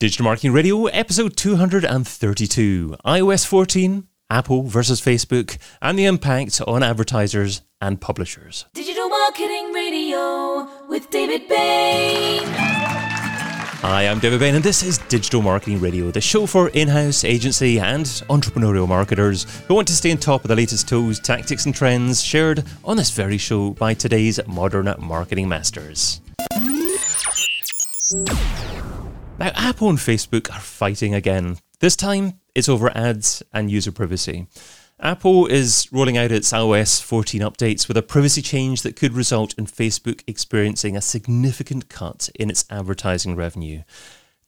Digital Marketing Radio, episode 232, iOS 14, Apple versus Facebook, and the impact on advertisers and publishers. Digital Marketing Radio with David Bain. Hi, I'm David Bain, and this is Digital Marketing Radio, the show for in-house agency and entrepreneurial marketers who want to stay on top of the latest tools, tactics, and trends shared on this very show by today's modern marketing masters. Now, Apple and Facebook are fighting again. This time, it's over ads and user privacy. Apple is rolling out its iOS 14 updates with a privacy change that could result in Facebook experiencing a significant cut in its advertising revenue.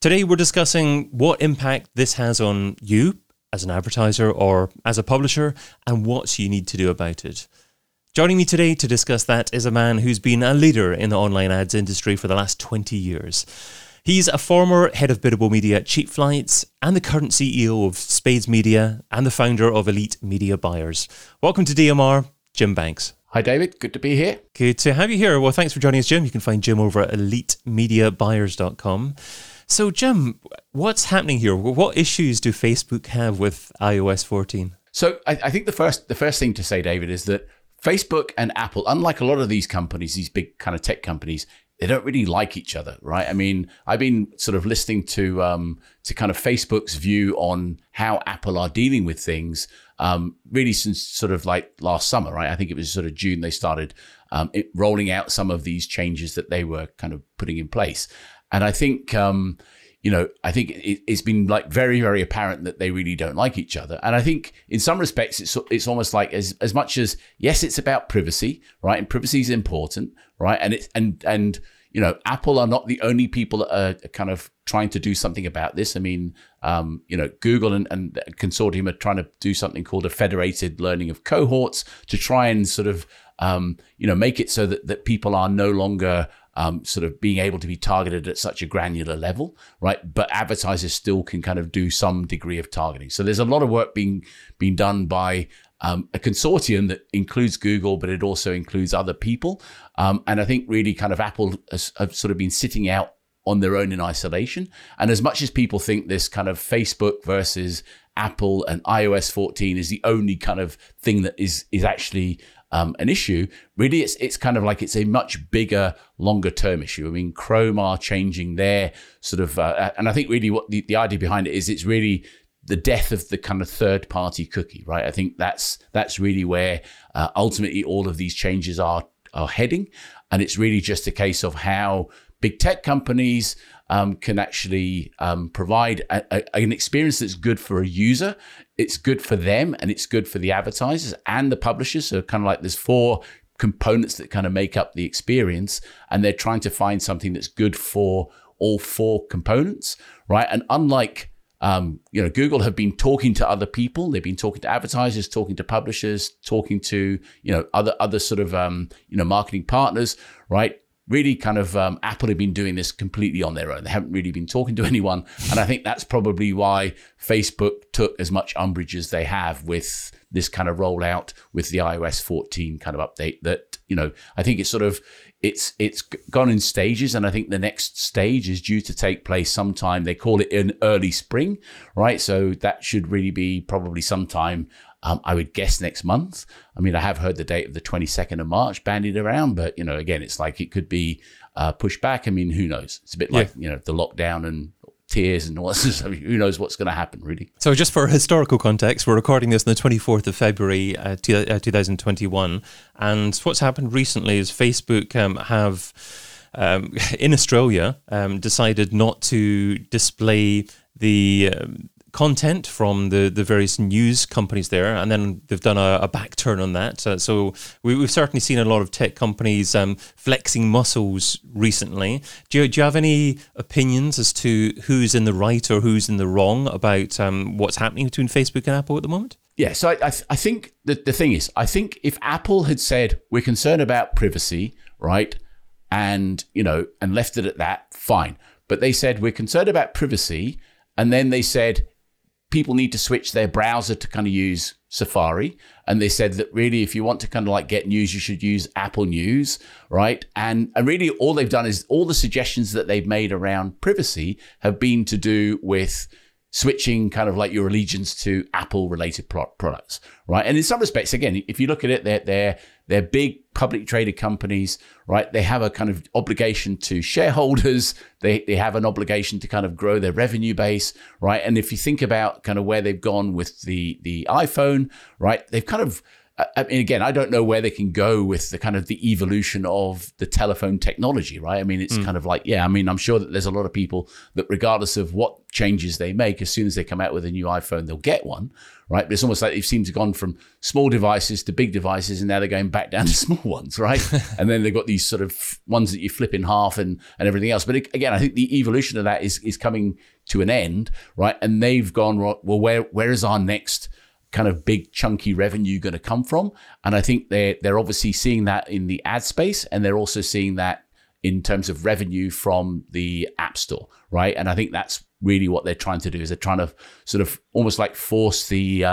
Today, we're discussing what impact this has on you as an advertiser or as a publisher and what you need to do about it. Joining me today to discuss that is a man who's been a leader in the online ads industry for the last 20 years. He's a former head of biddable media at Cheap Flights and the current CEO of Spades Media and the founder of Elite Media Buyers. Welcome to DMR, Jim Banks. Hi, David. Good to be here. Good to have you here. Well, thanks for joining us, Jim. You can find Jim over at elitemediabuyers.com. So, Jim, what's happening here? What issues do Facebook have with iOS 14? So I think the first thing to say, David, is that Facebook and Apple, unlike a lot of these companies, these big kind of tech companies, they don't really like each other, right? I mean, I've been sort of listening to kind of Facebook's view on how Apple are dealing with things really since sort of like last summer, right? I think it was sort of June they started rolling out some of these changes that they were kind of putting in place. And I think, I think it's been like very, very apparent that they really don't like each other. And I think in some respects, it's almost like as much as, yes, it's about privacy, right? And privacy is important, right? And Apple are not the only people that are kind of trying to do something about this. I mean, Google and the consortium are trying to do something called a federated learning of cohorts to try and sort of, make it so that people are no longer sort of being able to be targeted at such a granular level, right? But advertisers still can kind of do some degree of targeting. So there's a lot of work being done by a consortium that includes Google, but it also includes other people. And I think really kind of Apple have sort of been sitting out on their own in isolation. And as much as people think this kind of Facebook versus Apple and iOS 14 is the only kind of thing that is actually an issue, really it's kind of like it's a much bigger, longer term issue. I mean, Chrome are changing their sort of, and I think really what the idea behind it is, it's really the death of the kind of third party cookie, right? I think that's really where ultimately all of these changes are heading. And it's really just a case of how big tech companies can actually provide an experience that's good for a user. It's good for them and it's good for the advertisers and the publishers. So kind of like there's four components that kind of make up the experience, and they're trying to find something that's good for all four components, right? And unlike Google have been talking to other people. They've been talking to advertisers, talking to publishers, talking to, other sort of, marketing partners, right? Really kind of Apple have been doing this completely on their own. They haven't really been talking to anyone. And I think that's probably why Facebook took as much umbrage as they have with this kind of rollout with the iOS 14 kind of update that, I think it's sort of, it's gone in stages. And I think the next stage is due to take place sometime. They call it in early spring, right? So that should really be probably sometime, I would guess next month. I mean, I have heard the date of the 22nd of March bandied around, but, again, it's like it could be pushed back. I mean, who knows? It's a bit like, the lockdown and tears and all that sort of stuff. Who knows what's going to happen, really? So just for historical context, we're recording this on the 24th of February, 2021. And what's happened recently is Facebook have, in Australia, decided not to display the content from the various news companies there, and then they've done a back turn on that. So we've certainly seen a lot of tech companies flexing muscles recently. Do you have any opinions as to who's in the right or who's in the wrong about what's happening between Facebook and Apple at the moment? Yeah, so I think the thing is, I think if Apple had said, we're concerned about privacy, right, and, and left it at that, fine. But they said, we're concerned about privacy, and then they said, people need to switch their browser to kind of use Safari, and they said that really, if you want to kind of like get news, you should use Apple News, right? And really, all they've done is all the suggestions that they've made around privacy have been to do with switching kind of like your allegiance to Apple-related products, right? And in some respects, again, if you look at it, they're big publicly traded companies, right? They have a kind of obligation to shareholders. They have an obligation to kind of grow their revenue base, right? And if you think about kind of where they've gone with the iPhone, right? They've kind of, I mean, again, I don't know where they can go with the kind of the evolution of the telephone technology, right? I mean, it's kind of like, yeah, I mean, I'm sure that there's a lot of people that regardless of what changes they make, as soon as they come out with a new iPhone, they'll get one, right? But it's almost like they've seemed to gone from small devices to big devices, and now they're going back down to small ones, right? And then they've got these sort of ones that you flip in half and everything else. But again, I think the evolution of that is coming to an end, right? And they've gone, well, where is our next kind of big chunky revenue going to come from? And I think they're obviously seeing that in the ad space, and they're also seeing that in terms of revenue from the App Store, right? And I think that's really what they're trying to do, is they're trying to sort of almost like force the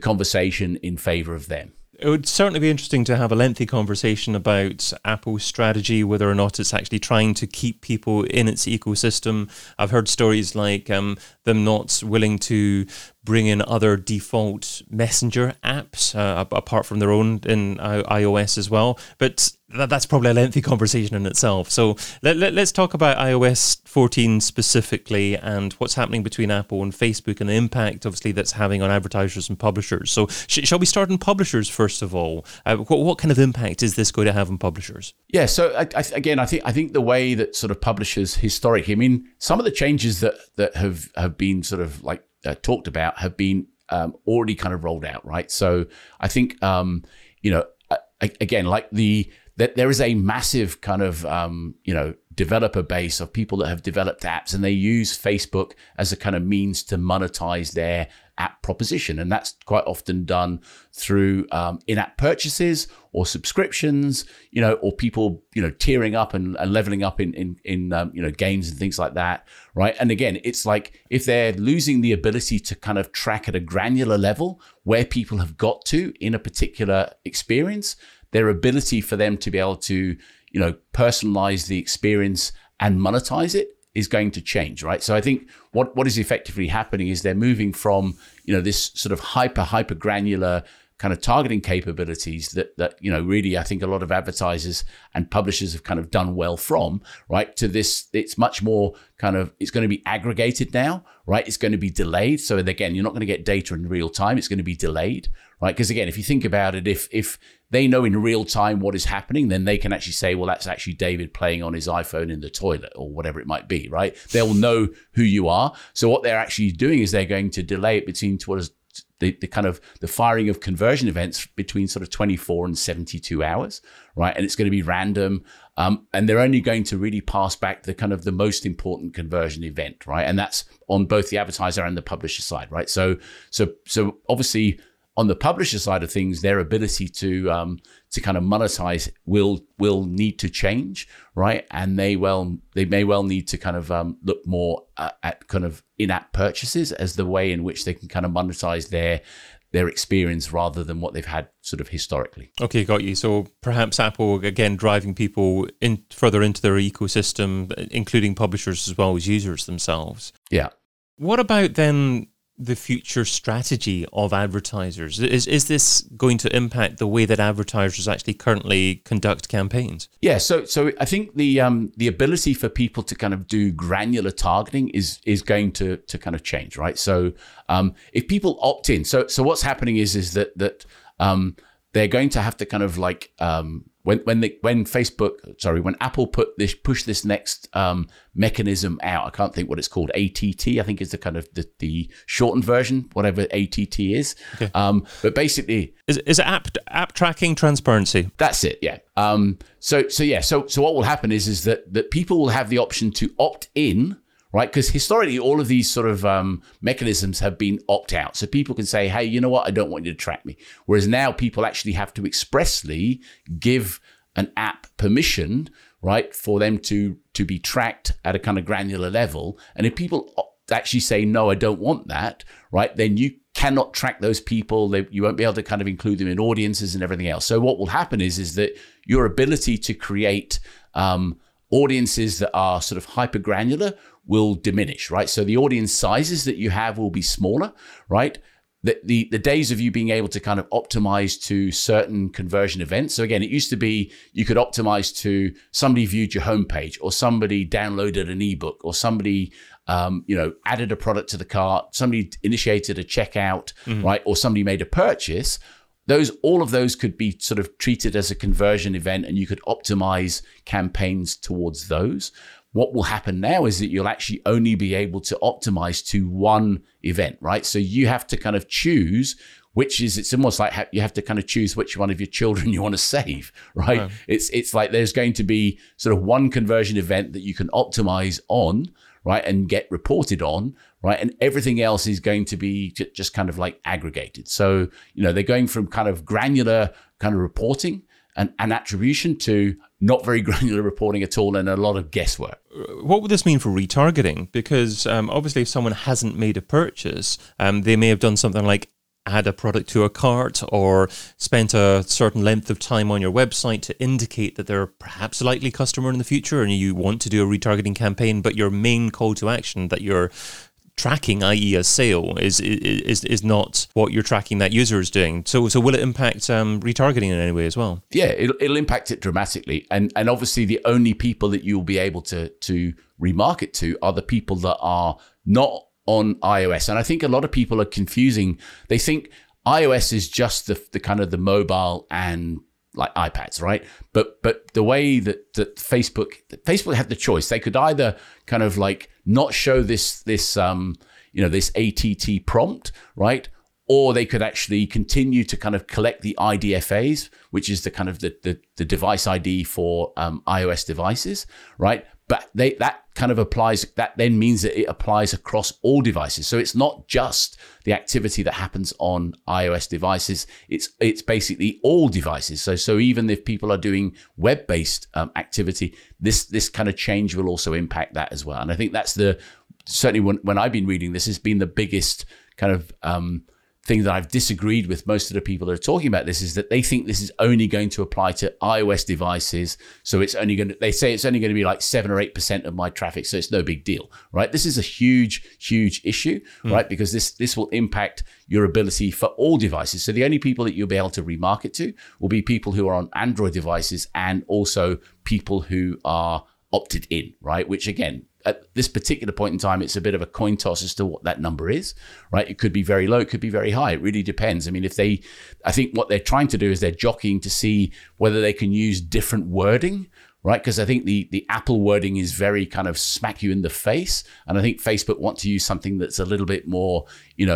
conversation in favor of them. It would certainly be interesting to have a lengthy conversation about Apple's strategy, whether or not it's actually trying to keep people in its ecosystem. I've heard stories like them not willing to bring in other default messenger apps apart from their own in iOS as well. But that's probably a lengthy conversation in itself. So let's talk about iOS 14 specifically and what's happening between Apple and Facebook and the impact, obviously, that's having on advertisers and publishers. So shall we start on publishers first of all? What kind of impact is this going to have on publishers? Yeah, so I think the way that sort of publishers historically, I mean, some of the changes that have been sort of like talked about have been already kind of rolled out, right? So I think, again, like that there is a massive kind of, developer base of people that have developed apps, and they use Facebook as a kind of means to monetize their app proposition. And that's quite often done through in-app purchases or subscriptions, or people, tiering up and leveling up in games and things like that, right? And again, it's like if they're losing the ability to kind of track at a granular level where people have got to in a particular experience, their ability for them to be able to, personalize the experience and monetize it is going to change, right? So I think what is effectively happening is they're moving from, this sort of hyper granular kind of targeting capabilities that really I think a lot of advertisers and publishers have kind of done well from, right, to this, it's much more kind of, it's going to be aggregated now, right? It's going to be delayed. So again, you're not going to get data in real time. It's going to be delayed, right? Because again, if you think about it, if they know in real time what is happening, then they can actually say, well, that's actually David playing on his iPhone in the toilet or whatever it might be, right? They'll know who you are. So what they're actually doing is they're going to delay it between what is the kind of the firing of conversion events between sort of 24 and 72 hours, right? And it's going to be random. And they're only going to really pass back the kind of the most important conversion event, right? And that's on both the advertiser and the publisher side, right? So obviously on the publisher side of things, their ability to kind of monetize will need to change, right? And they may well need to kind of look more at kind of in-app purchases as the way in which they can kind of monetize their experience rather than what they've had sort of historically. Okay, got you. So perhaps Apple, again, driving people in further into their ecosystem, including publishers as well as users themselves. Yeah. What about then the future strategy of advertisers? Is this going to impact the way that advertisers actually currently conduct campaigns? Yeah, so I think the ability for people to kind of do granular targeting is going to kind of change, right? So if people opt in, so what's happening is that they're going to have to kind of like when Apple pushed this next mechanism out, I can't think what it's called, ATT, I think is the kind of the shortened version, whatever ATT is. Okay. But basically, is it app tracking transparency? That's it, yeah. So what will happen is that people will have the option to opt in, right? Because historically, all of these sort of mechanisms have been opt out. So people can say, hey, you know what? I don't want you to track me. Whereas now people actually have to expressly give an app permission, right, for them to be tracked at a kind of granular level. And if people actually say, no, I don't want that, right, then you cannot track those people. You won't be able to kind of include them in audiences and everything else. So what will happen is that your ability to create audiences that are sort of hyper granular will diminish, right? So the audience sizes that you have will be smaller, right? The days of you being able to kind of optimize to certain conversion events. So again, it used to be you could optimize to somebody viewed your homepage, or somebody downloaded an ebook, or somebody added a product to the cart, somebody initiated a checkout, right? Or somebody made a purchase. All of those could be sort of treated as a conversion event, and you could optimize campaigns towards those. What will happen now is that you'll actually only be able to optimize to one event, right? So you have to kind of choose it's almost like you have to kind of choose which one of your children you want to save, right? Yeah. It's like there's going to be sort of one conversion event that you can optimize on, right? And get reported on, right? And everything else is going to be just kind of like aggregated. So, they're going from kind of granular kind of reporting and attribution to not very granular reporting at all, and a lot of guesswork. What would this mean for retargeting? Because obviously if someone hasn't made a purchase, they may have done something like add a product to a cart or spent a certain length of time on your website to indicate that they're perhaps a likely customer in the future, and you want to do a retargeting campaign, but your main call to action that you're tracking, i.e. a sale, is not what you're tracking that user is doing. So will it impact retargeting in any way as well? Yeah, it'll impact it dramatically. And obviously the only people that you'll be able to remarket to are the people that are not on iOS. And I think a lot of people are confusing. They think iOS is just the kind of the mobile and like iPads, right? But the way that Facebook had the choice, they could either kind of like not show this ATT prompt, right? Or they could actually continue to kind of collect the IDFAs, which is the kind of the device ID for iOS devices, right? But that kind of applies, that then means that it applies across all devices. So it's not just the activity that happens on iOS devices, it's basically all devices. So even if people are doing web-based activity, this kind of change will also impact that as well. And I think that's certainly when I've been reading this, it's been the biggest kind of thing that I've disagreed with most of the people that are talking about this, is that they think this is only going to apply to iOS devices. So they say it's only going to be like 7 or 8% of my traffic. So it's no big deal, right? This is a huge, huge issue, right? Because this will impact your ability for all devices. So the only people that you'll be able to remarket to will be people who are on Android devices, and also people who are opted in, right? Which again, at this particular point in time, it's a bit of a coin toss as to what that number is, right? It could be very low, it could be very high. It really depends. I mean, I think what they're trying to do is they're jockeying to see whether they can use different wording, right? Because I think the Apple wording is very kind of smack you in the face. And I think Facebook want to use something that's a little bit more, we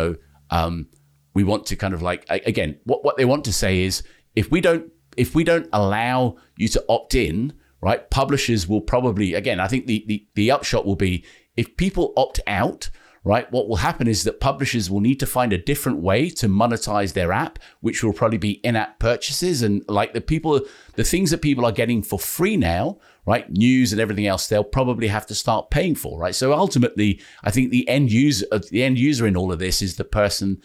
want to kind of like, again, what they want to say is, if we don't allow you to opt in, right, publishers will probably, again, I think the upshot will be, if people opt out, right, what will happen is that publishers will need to find a different way to monetize their app, which will probably be in-app purchases, and like the things that people are getting for free now, right, news and everything else, they'll probably have to start paying for, right? So ultimately, I think the end user in all of this is the person,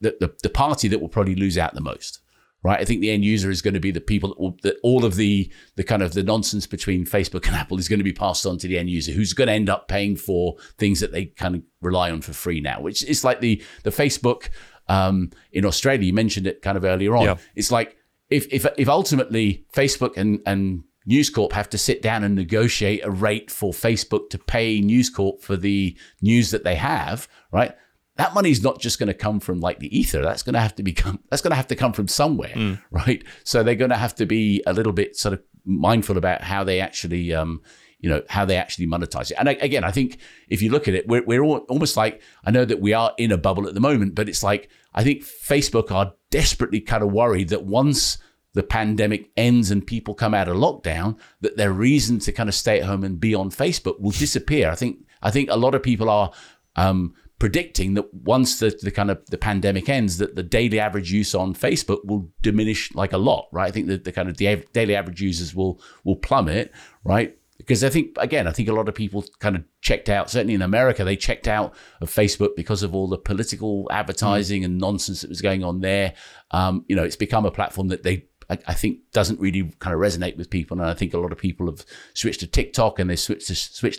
the party that will probably lose out the most. Right, I think the end user is going to be the people that all of the kind of the nonsense between Facebook and Apple is going to be passed on to the end user, who's going to end up paying for things that they kind of rely on for free now. Which is like the Facebook in Australia. You mentioned it kind of earlier on. Yeah. It's like if ultimately Facebook and News Corp have to sit down and negotiate a rate for Facebook to pay News Corp for the news that they have, right? That money's not just going to come from like the ether. That's going to have to come from somewhere, right? So they're going to have to be a little bit sort of mindful about how they actually, how they actually monetize it. And again, I think if you look at it, we're all almost like, I know that we are in a bubble at the moment, but it's like, I think Facebook are desperately kind of worried that once the pandemic ends and people come out of lockdown, that their reason to kind of stay at home and be on Facebook will disappear. I think a lot of people are, predicting that once the kind of the pandemic ends, that the daily average use on Facebook will diminish like a lot, right? I think that the kind of the daily average users will plummet, right? Because I think, again, I think a lot of people kind of checked out, certainly in America, they checked out of Facebook because of all the political advertising and nonsense that was going on there. You know, it's become a platform that they, I think, doesn't really kind of resonate with people. And I think a lot of people have switched to TikTok and they switched to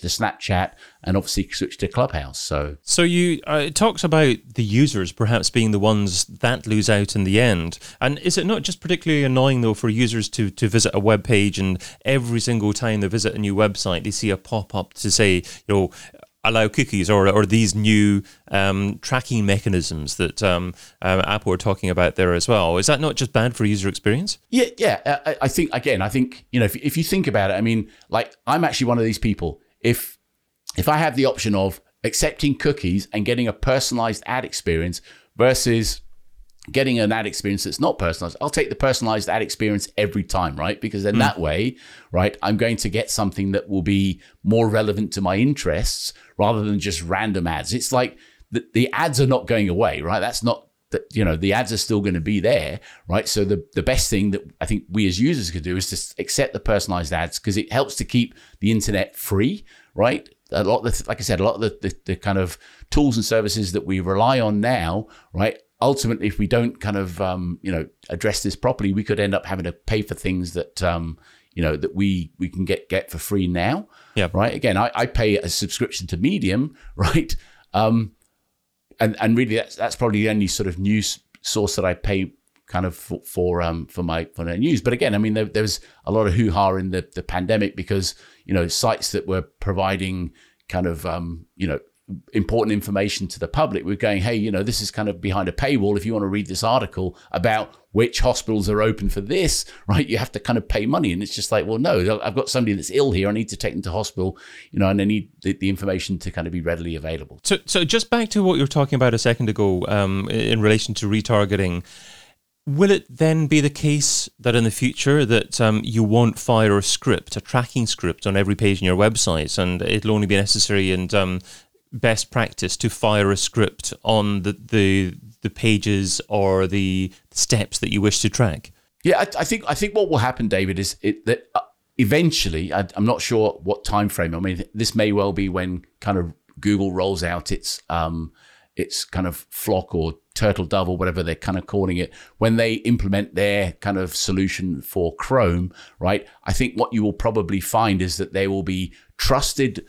Snapchat and obviously switched to Clubhouse. So you it talks about the users perhaps being the ones that lose out in the end. And is it not just particularly annoying, though, for users to visit a web page and every single time they visit a new website, they see a pop-up to say, you know, allow cookies or these new tracking mechanisms that Apple are talking about there as well. Is that not just bad for user experience? Yeah. I think, you know, if you think about it, I mean, like, I'm actually one of these people. If I have the option of accepting cookies and getting a personalized ad experience versus getting an ad experience that's not personalized, I'll take the personalized ad experience every time, right? Because then that way, right, I'm going to get something that will be more relevant to my interests rather than just random ads. It's like the ads are not going away, right? That's not, you know, the ads are still going to be there, right? So the best thing that I think we as users could do is to accept the personalized ads because it helps to keep the internet free, right? A lot of the, like I said, a lot of the kind of tools and services that we rely on now, right? Ultimately, if we don't kind of, you know, address this properly, we could end up having to pay for things that, you know, that we can get for free now. Yeah. Right. Again, I pay a subscription to Medium, right? And really, that's probably the only sort of news source that I pay kind of for my news. But again, I mean, there was a lot of hoo-ha in the pandemic because, you know, sites that were providing kind of, you know, important information to the public, we're going, hey, you know, this is kind of behind a paywall. If you want to read this article about which hospitals are open for this, right, you have to kind of pay money. And it's just like, well, no, I've got somebody that's ill here. I need to take them to hospital, you know, and I need the information to kind of be readily available. So just back to what you were talking about a second ago, in relation to retargeting, will it then be the case that in the future that you won't fire a tracking script on every page in your website, and it'll only be necessary and best practice to fire a script on the pages or the steps that you wish to track? Yeah, I think what will happen, David, is that eventually, I'm not sure what time frame. I mean, this may well be when kind of Google rolls out its kind of flock or turtle dove or whatever they're kind of calling it, when they implement their kind of solution for Chrome, right? I think what you will probably find is that they will be trusted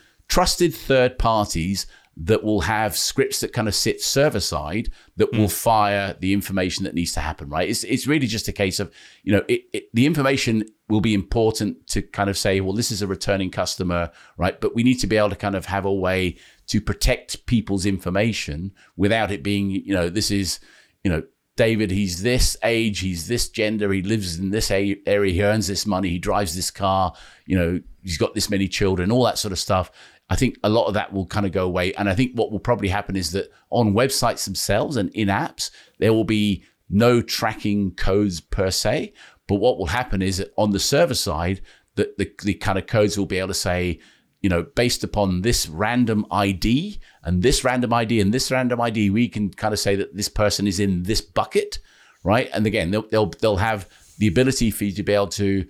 third parties that will have scripts that kind of sit server side that will fire the information that needs to happen, right? It's really just a case of, you know, the information will be important to kind of say, well, this is a returning customer, right? But we need to be able to kind of have a way to protect people's information without it being, you know, this is, you know, David, he's this age, he's this gender, he lives in this area, he earns this money, he drives this car, you know, he's got this many children, all that sort of stuff. I think a lot of that will kind of go away. And I think what will probably happen is that on websites themselves and in apps, there will be no tracking codes per se. But what will happen is that on the server side, that the kind of codes will be able to say, you know, based upon this random ID and this random ID and this random ID, we can kind of say that this person is in this bucket, right? And again, they'll have the ability for you to be able to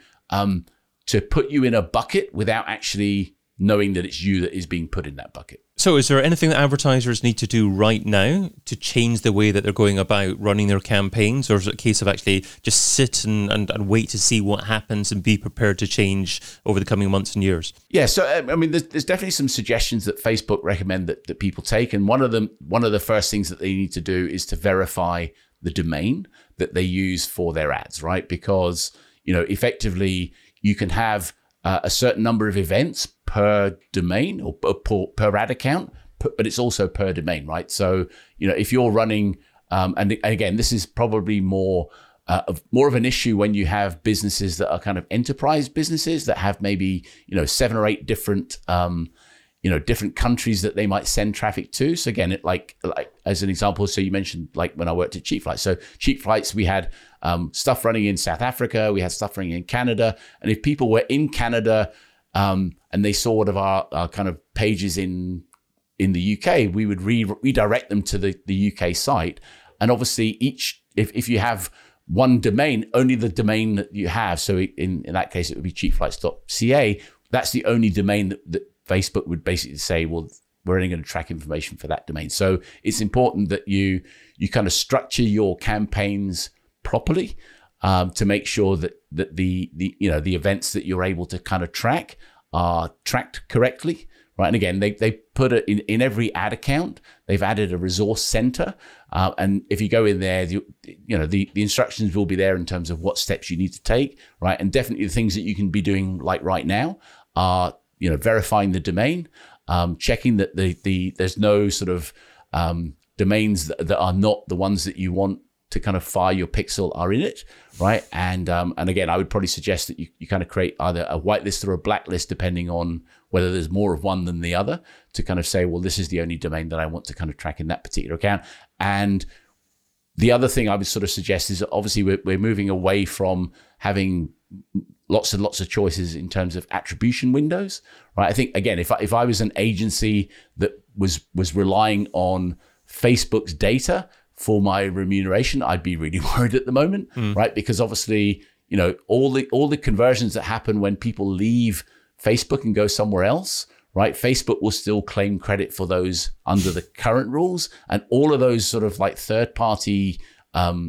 put you in a bucket without actually knowing that it's you that is being put in that bucket. So is there anything that advertisers need to do right now to change the way that they're going about running their campaigns? Or is it a case of actually just sit and wait to see what happens and be prepared to change over the coming months and years? Yeah, so I mean, there's definitely some suggestions that Facebook recommend that people take. And one of the first things that they need to do is to verify the domain that they use for their ads, right? Because, you know, effectively you can have a certain number of events per domain or per ad account, but it's also per domain, right? So, you know, if you're running, and again, this is probably more of an issue when you have businesses that are kind of enterprise businesses that have maybe, you know, 7 or 8 different, you know, different countries that they might send traffic to. So again, like as an example, so you mentioned like when I worked at Cheap Flights. So Cheap Flights, we had stuff running in South Africa, we had stuff running in Canada. And if people were in Canada and they saw one of our kind of pages in the UK, we would redirect them to the UK site. And obviously if you have one domain, only the domain that you have. So in that case, it would be cheapflights.ca. That's the only domain that Facebook would basically say, well, we're only going to track information for that domain. So it's important that you kind of structure your campaigns properly to make sure that the events that you're able to kind of track are tracked correctly. Right. And again, they put it in every ad account, they've added a resource center. And if you go in there, the instructions will be there in terms of what steps you need to take. Right. And definitely the things that you can be doing like right now are, verifying the domain, checking that there's no sort of domains that are not the ones that you want to kind of fire your pixel are in it, right? And again, I would probably suggest that you kind of create either a whitelist or a blacklist, depending on whether there's more of one than the other, to kind of say, well, this is the only domain that I want to kind of track in that particular account. And the other thing I would sort of suggest is that obviously we're moving away from having lots and lots of choices in terms of attribution windows, right? I think, again, if I was an agency that was relying on Facebook's data for my remuneration, I'd be really worried at the moment, right? Because obviously, all the conversions that happen when people leave Facebook and go somewhere else, right? Facebook will still claim credit for those under the current rules, and all of those sort of like third-party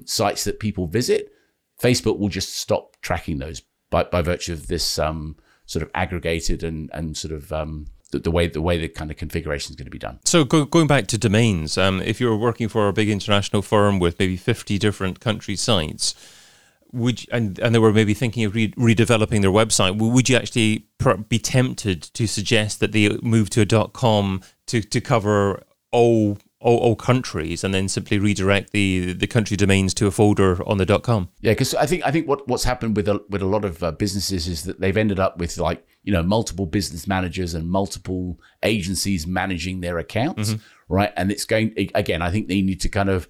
sites that people visit, Facebook will just stop tracking those by virtue of this sort of aggregated and sort of the way the kind of configuration is going to be done. So going back to domains, if you're working for a big international firm with maybe 50 different country sites, and they were maybe thinking of redeveloping their website, would you actually be tempted to suggest that they move to a .com to cover all countries, and then simply redirect the country domains to a folder on the .com? Yeah, because I think what's happened with a lot of businesses is that they've ended up with multiple business managers and multiple agencies managing their accounts, right? And it's I think they need to kind of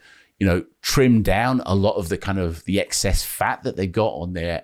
trim down a lot of the kind of the excess fat that they got on their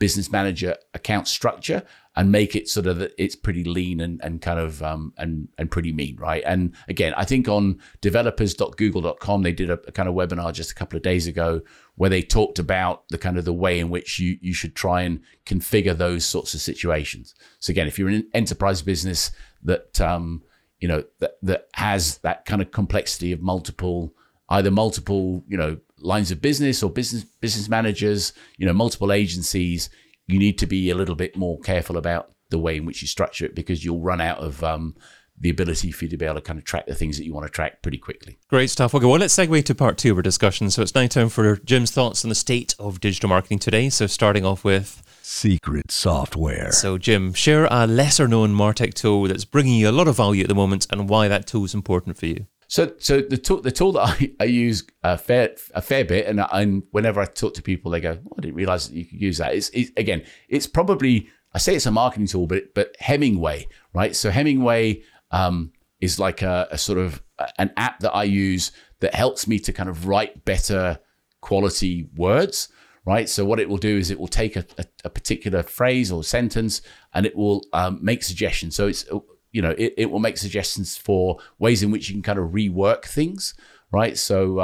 business manager account structure, and make it sort of that it's pretty lean and kind of and pretty mean, right? And again, I think on developers.google.com, they did a kind of webinar just a couple of days ago where they talked about the kind of the way in which you should try and configure those sorts of situations. So again, if you're an enterprise business that that has that kind of complexity of multiple lines of business or business managers, multiple agencies, you need to be a little bit more careful about the way in which you structure it, because you'll run out of the ability for you to be able to kind of track the things that you want to track pretty quickly. Great stuff. Okay, well, let's segue to part two of our discussion. So it's now time for Jim's thoughts on the state of digital marketing today. So starting off with secret software. So Jim, share a lesser known MarTech tool that's bringing you a lot of value at the moment, and why that tool is important for you. So the tool that I use a fair bit, and whenever I talk to people, they go, oh, I didn't realize that you could use that. It's probably, I say it's a marketing tool, but Hemingway, right? So Hemingway is like a sort of an app that I use that helps me to kind of write better quality words, right? So what it will do is it will take a particular phrase or sentence, and it will make suggestions. So it's... it will make suggestions for ways in which you can kind of rework things, right? So,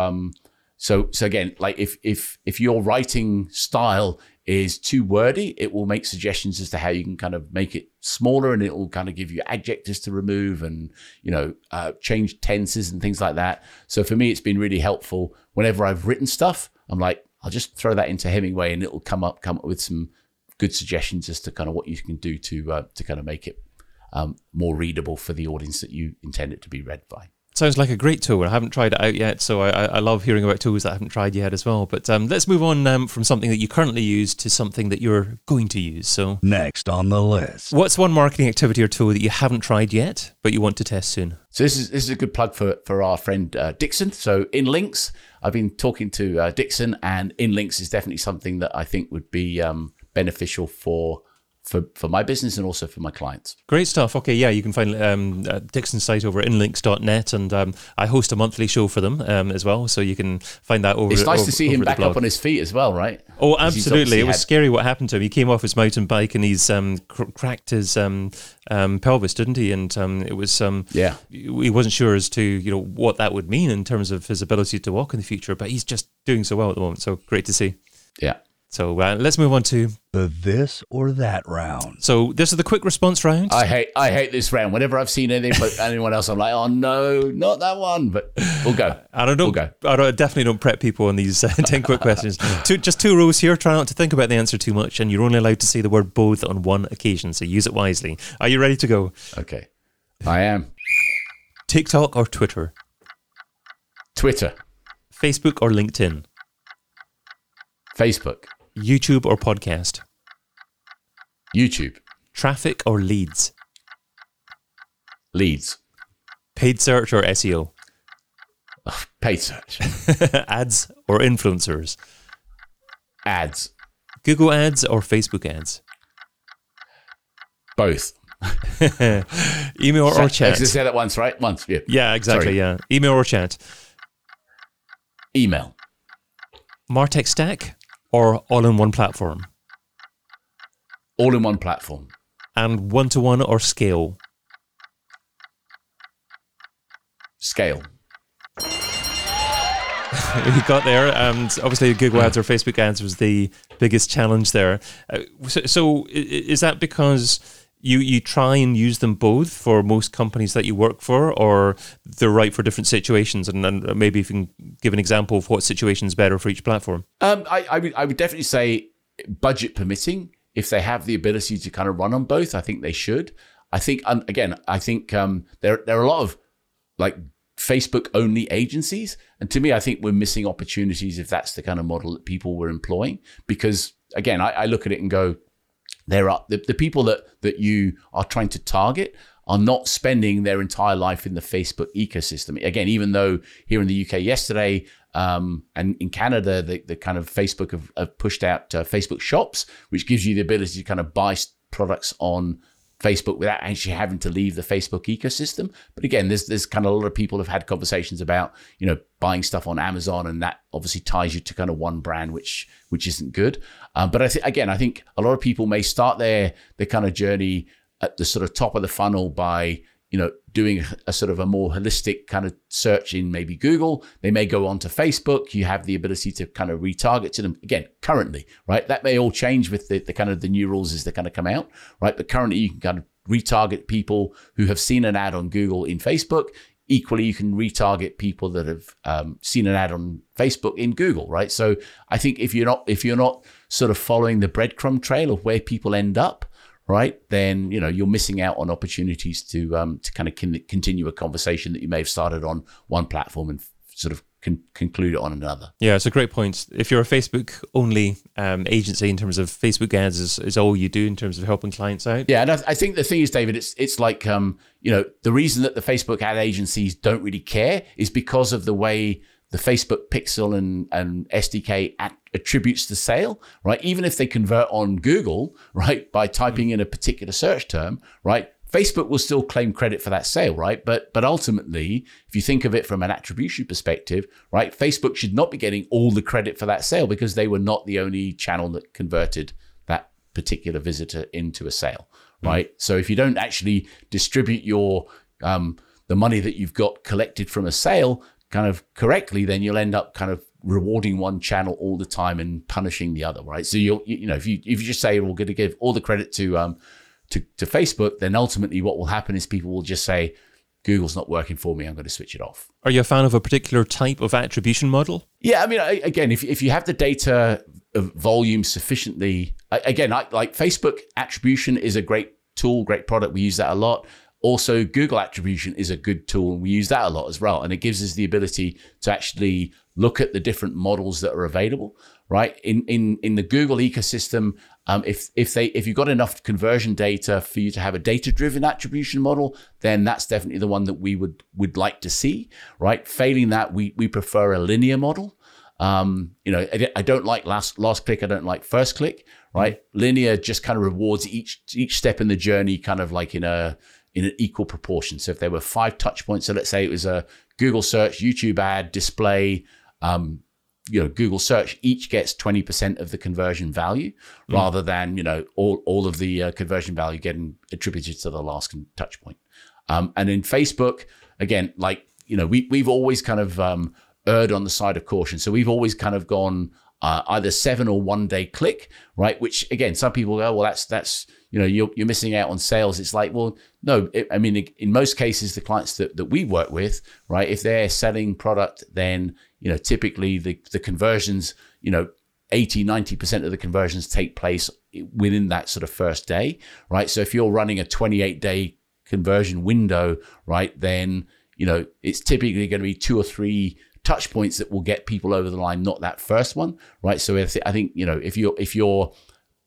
so again, like if your writing style is too wordy, it will make suggestions as to how you can kind of make it smaller, and it will kind of give you adjectives to remove, and change tenses and things like that. So for me, it's been really helpful. Whenever I've written stuff, I'm like, I'll just throw that into Hemingway, and it'll come up with some good suggestions as to kind of what you can do to kind of make it more readable for the audience that you intend it to be read by. Sounds like a great tool. I haven't tried it out yet, so I love hearing about tools that I haven't tried yet as well. But let's move on from something that you currently use to something that you're going to use. So next on the list, what's one marketing activity or tool that you haven't tried yet but you want to test soon? So this is a good plug for our friend Dixon. So Inlinks, I've been talking to Dixon, and Inlinks is definitely something that I think would be beneficial for my business and also for my clients. Great stuff. Okay, yeah, you can find Dixon's site over at inlinks.net, and I host a monthly show for them as well, so you can find that over. It's nice to see him back up on his feet as well, right? Oh, absolutely. It was scary what happened to him. He came off his mountain bike and he's cracked his pelvis, didn't he? And it was he wasn't sure as to what that would mean in terms of his ability to walk in the future, but he's just doing so well at the moment, so great to see. Yeah. So let's move on to the this or that round. So this is the quick response round. I hate this round. Whenever I've seen anything but anyone else, I'm like, oh no, not that one. But we'll go. I definitely don't prep people on these 10 quick questions. Just two rules here. Try not to think about the answer too much, and you're only allowed to say the word both on one occasion. So use it wisely. Are you ready to go? Okay, I am. TikTok or Twitter? Twitter. Facebook or LinkedIn? Facebook. YouTube or podcast? YouTube. Traffic or leads? Leads. Paid search or SEO? Paid search. Ads or influencers? Ads. Google ads or Facebook ads? Both. Email or chat? I just said that once, right? Once, yeah. Yeah, exactly, sorry. Yeah. Email or chat? Email. Martech stack? Or all-in-one platform? All-in-one platform. And one-to-one or scale? Scale. You got there, and obviously Google ads or Facebook ads was the biggest challenge there. So is that because you try and use them both for most companies that you work for, or they're right for different situations? And then maybe if you can give an example of what situation is better for each platform. I would definitely say, budget permitting, if they have the ability to kind of run on both, I think they should. I think there are a lot of like Facebook-only agencies. And to me, I think we're missing opportunities if that's the kind of model that people were employing. Because again, I look at it and go, there are the people that you are trying to target are not spending their entire life in the Facebook ecosystem. Again, even though here in the UK yesterday and in Canada, the kind of Facebook have pushed out Facebook shops, which gives you the ability to kind of buy products on Facebook without actually having to leave the Facebook ecosystem. But again, there's kind of a lot of people have had conversations about, you know, buying stuff on Amazon, and that obviously ties you to kind of one brand, which isn't good. But I think a lot of people may start their kind of journey at the sort of top of the funnel by, you know, doing a sort of a more holistic kind of search in maybe Google. They may go on to Facebook. You have the ability to kind of retarget to them again, currently, right? That may all change with the kind of the new rules as they kind of come out, right? But currently you can kind of retarget people who have seen an ad on Google in Facebook. Equally, you can retarget people that have seen an ad on Facebook in Google, right? So I think if you're not sort of following the breadcrumb trail of where people end up, right, then, you know, you're missing out on opportunities to kind of continue a conversation that you may have started on one platform and sort of conclude it on another. Yeah, it's a great point. If you're a Facebook-only agency, in terms of Facebook ads is all you do in terms of helping clients out. Yeah, and I think the thing is, David, it's like, you know, the reason that the Facebook ad agencies don't really care is because of the way the Facebook pixel and SDK attributes the sale, right? Even if they convert on Google, right, by typing in a particular search term, right, Facebook will still claim credit for that sale, right? But ultimately, if you think of it from an attribution perspective, right, Facebook should not be getting all the credit for that sale because they were not the only channel that converted that particular visitor into a sale, right? So if you don't actually distribute your the money that you've got collected from a sale kind of correctly, then you'll end up kind of rewarding one channel all the time and punishing the other, right? So you know, if you just say we're going to give all the credit to Facebook, then ultimately what will happen is people will just say, Google's not working for me, I'm going to switch it off. Are you a fan of a particular type of attribution model? Yeah, I mean, again, if you have the data volume sufficiently, again, like Facebook attribution is a great tool, great product. We use that a lot. Also, Google attribution is a good tool, and we use that a lot as well. And it gives us the ability to actually look at the different models that are available, right? In the Google ecosystem, if you've got enough conversion data for you to have a data-driven attribution model, then that's definitely the one that we would like to see, right? Failing that, we prefer a linear model. You know, I don't like last click. I don't like first click, right? Linear just kind of rewards each step in the journey, kind of like in an equal proportion. So if there were 5 touch points, so let's say it was a Google search, YouTube ad, display, you know, Google search, each gets 20% of the conversion value, rather than, you know, all of the conversion value getting attributed to the last touch point. And in Facebook, again, like, you know, we've always kind of erred on the side of caution. So we've always kind of gone either 7 or 1 day click, right? Which again, some people go, well, that's you know, you're missing out on sales. It's like, well, no, I mean, in most cases, the clients that we work with, right? If they're selling product, then, you know, typically the conversions, you know, 80, 90% of the conversions take place within that sort of first day, right? So if you're running a 28-day conversion window, right, then, you know, it's typically going to be 2 or 3 touch points that will get people over the line, not that first one, right? So I think, you know, if you're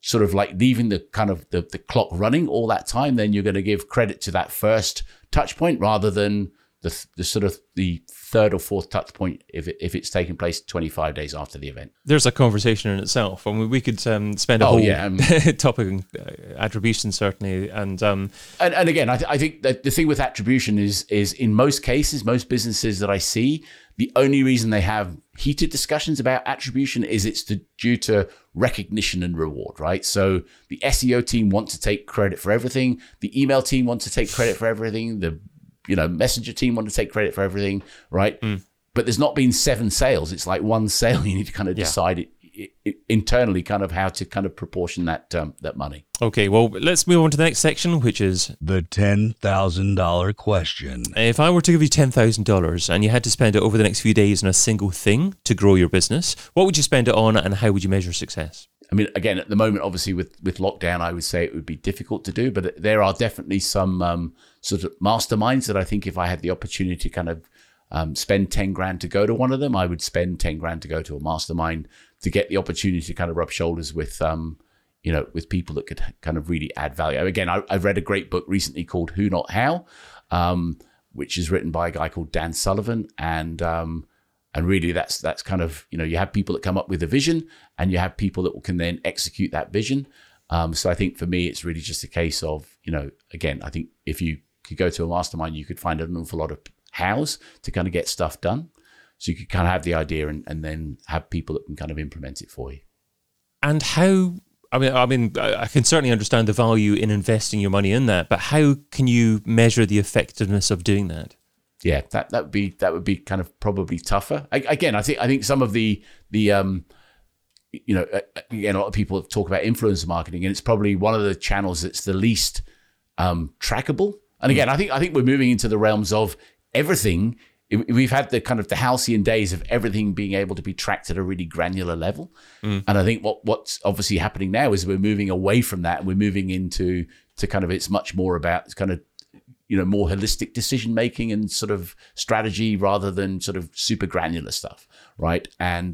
sort of like leaving the kind of the clock running all that time, then you're going to give credit to that first touch point rather than the sort of the third or fourth touch point if it's taking place 25 days after the event. There's a conversation in itself. I mean, we could spend a whole topic on attribution, certainly. And again, I think that the thing with attribution is in most cases, most businesses that I see, the only reason they have heated discussions about attribution is it's due to recognition and reward, right? So the SEO team wants to take credit for everything. The email team wants to take credit for everything. The messenger team want to take credit for everything, right? Mm. But there's not been 7 sales. It's like 1 sale. You need to kind of decide it internally, kind of how to kind of proportion that money. Okay, well, let's move on to the next section, which is the $10,000 question. If I were to give you $10,000 and you had to spend it over the next few days on a single thing to grow your business, what would you spend it on and how would you measure success? I mean, again, at the moment, obviously, with lockdown, I would say it would be difficult to do, but there are definitely some sort of masterminds that I think if I had the opportunity to kind of spend 10 grand to go to one of them, I would spend 10 grand to go to a mastermind to get the opportunity to kind of rub shoulders with, you know, with people that could kind of really add value. Again, I've read a great book recently called Who Not How, which is written by a guy called Dan Sullivan, and really, that's kind of, you know, you have people that come up with a vision and you have people that can then execute that vision. So I think for me, it's really just a case of, you know, again, I think if you could go to a mastermind, you could find an awful lot of hows to kind of get stuff done. So you could kind of have the idea and then have people that can kind of implement it for you. And how, I mean, I can certainly understand the value in investing your money in that, but how can you measure the effectiveness of doing that? Yeah, that would be kind of probably tougher. Again, I think some of the you know, again, a lot of people talk about influencer marketing, and it's probably one of the channels that's the least trackable. And again, I think we're moving into the realms of everything. We've had the kind of the halcyon days of everything being able to be tracked at a really granular level. Mm. And I think what's obviously happening now is we're moving away from that, and we're moving into kind of, it's much more about, it's kind of, you know, more holistic decision making and sort of strategy rather than sort of super granular stuff, right? And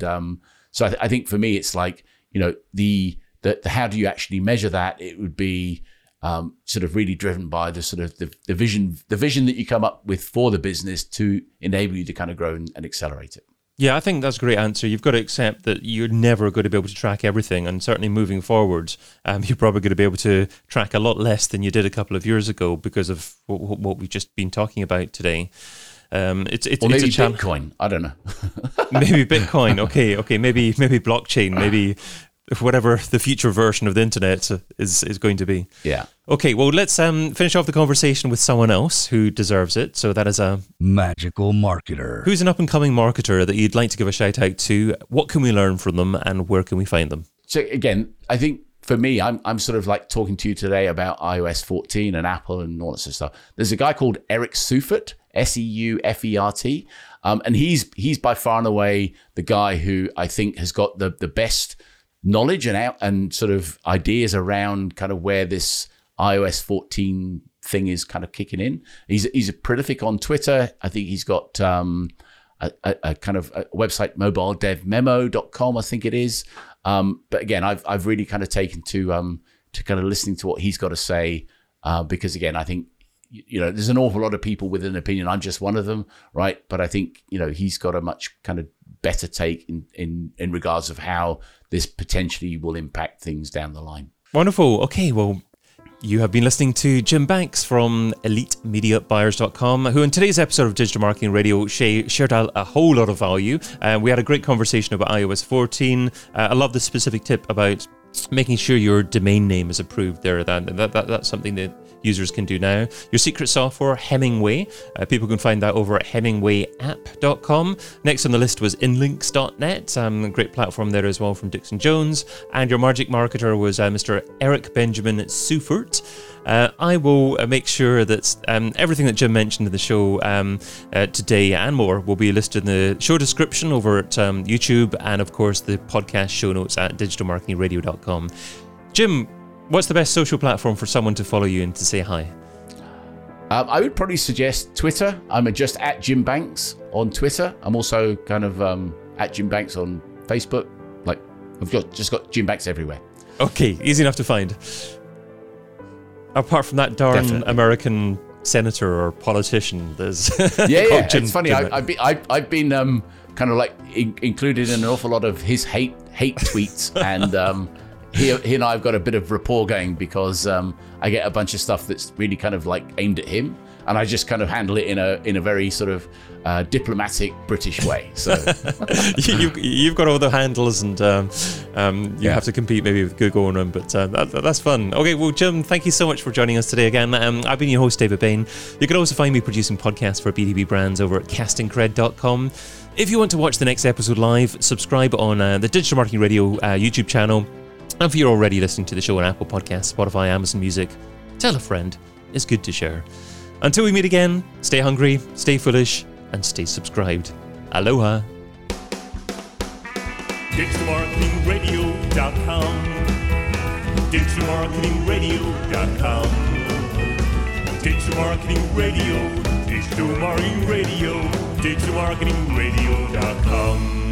so I think for me, it's like, you know, the how do you actually measure that? It would be sort of really driven by the sort of the vision that you come up with for the business to enable you to kind of grow and accelerate it. Yeah, I think that's a great answer. You've got to accept that you're never going to be able to track everything, and certainly moving forward, you're probably going to be able to track a lot less than you did a couple of years ago because of what we've just been talking about today. It's maybe Bitcoin. I don't know. Maybe Bitcoin. Okay. Maybe blockchain. Maybe whatever the future version of the internet is going to be. Yeah. Okay. Well, let's finish off the conversation with someone else who deserves it. So that is a magical marketer. Who's an up and coming marketer that you'd like to give a shout out to? What can we learn from them, and where can we find them? So again, I think for me, I'm sort of like talking to you today about iOS 14 and Apple and all that sort of stuff. There's a guy called Eric Seufert, Seufert, and he's by far and away the guy who I think has got the best knowledge and sort of ideas around kind of where this iOS 14 thing is kind of kicking in. He's prolific on Twitter. I think he's got a kind of a website, mobiledevmemo.com, I think it is. But again, I've really kind of taken to kind of listening to what he's got to say, because again, I think, you know, there's an awful lot of people with an opinion. I'm just one of them, right? But I think, you know, he's got a much kind of better take in regards of how this potentially will impact things down the line. Wonderful. Okay, well, you have been listening to Jim Banks from EliteMediaBuyers.com, who in today's episode of Digital Marketing Radio shared a whole lot of value. We had a great conversation about iOS 14. I love the specific tip about making sure your domain name is approved there. That's something that users can do now. Your secret software, Hemingway. People can find that over at hemingwayapp.com. Next on the list was Inlinks.net, a great platform there as well from Dixon Jones. And your magic marketer was Mr. Eric Seufert. I will make sure that everything that Jim mentioned in the show today and more will be listed in the show description over at YouTube, and of course the podcast show notes at digitalmarketingradio.com. Jim, what's the best social platform for someone to follow you and to say hi? I would probably suggest Twitter. I'm just at Jim Banks on Twitter. I'm also kind of at Jim Banks on Facebook. Like, I've just got Jim Banks everywhere. Okay, easy enough to find. Apart from that darn Definitely. American senator or politician, there's it's funny. I've been kind of like included in an awful lot of his hate tweets, and he and I have got a bit of rapport going because I get a bunch of stuff that's really kind of like aimed at him, and I just kind of handle it in a very sort of diplomatic British way. So you've got all the handles, and you have to compete maybe with Google on them, but that's fun. Okay, well, Jim, thank you so much for joining us today again. I've been your host, David Bain. You can also find me producing podcasts for B2B brands over at castingcred.com. If you want to watch the next episode live, subscribe on the Digital Marketing Radio YouTube channel. And if you're already listening to the show on Apple Podcasts, Spotify, Amazon Music, tell a friend. It's good to share. Until we meet again, stay hungry, stay foolish, and stay subscribed. Aloha. DigitalMarketingRadio.com. DigitalMarketingRadio.com. DigitalMarketingRadio. DigitalMarketingRadio. DigitalMarketingRadio.com.